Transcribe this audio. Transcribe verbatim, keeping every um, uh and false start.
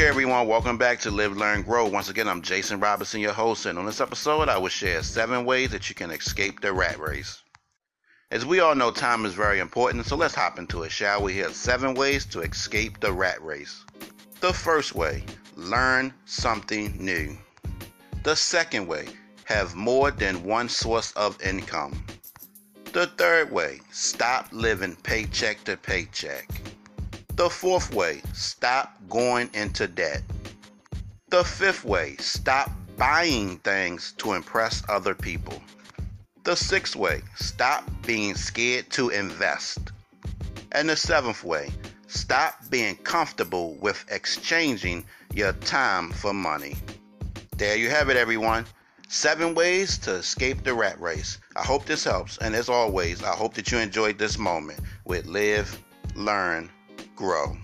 care, everyone. Welcome back to Live, Learn, Grow. Once again, I'm Jason Robinson, your host, and on this episode, I will share seven ways that you can escape the rat race. As we all know, time is very important, so let's hop into it, shall we? Here's seven ways to escape the rat race. The first way, learn something new. The second way, have more than one source of income. The third way, stop living paycheck to paycheck. The fourth way, stop going into debt. The fifth way, stop buying things to impress other people. The sixth way, stop being scared to invest. And the seventh way, stop being comfortable with exchanging your time for money. There you have it, everyone. Seven ways to escape the rat race. I hope this helps. And as always, I hope that you enjoyed this moment with Live, Learn, Grow.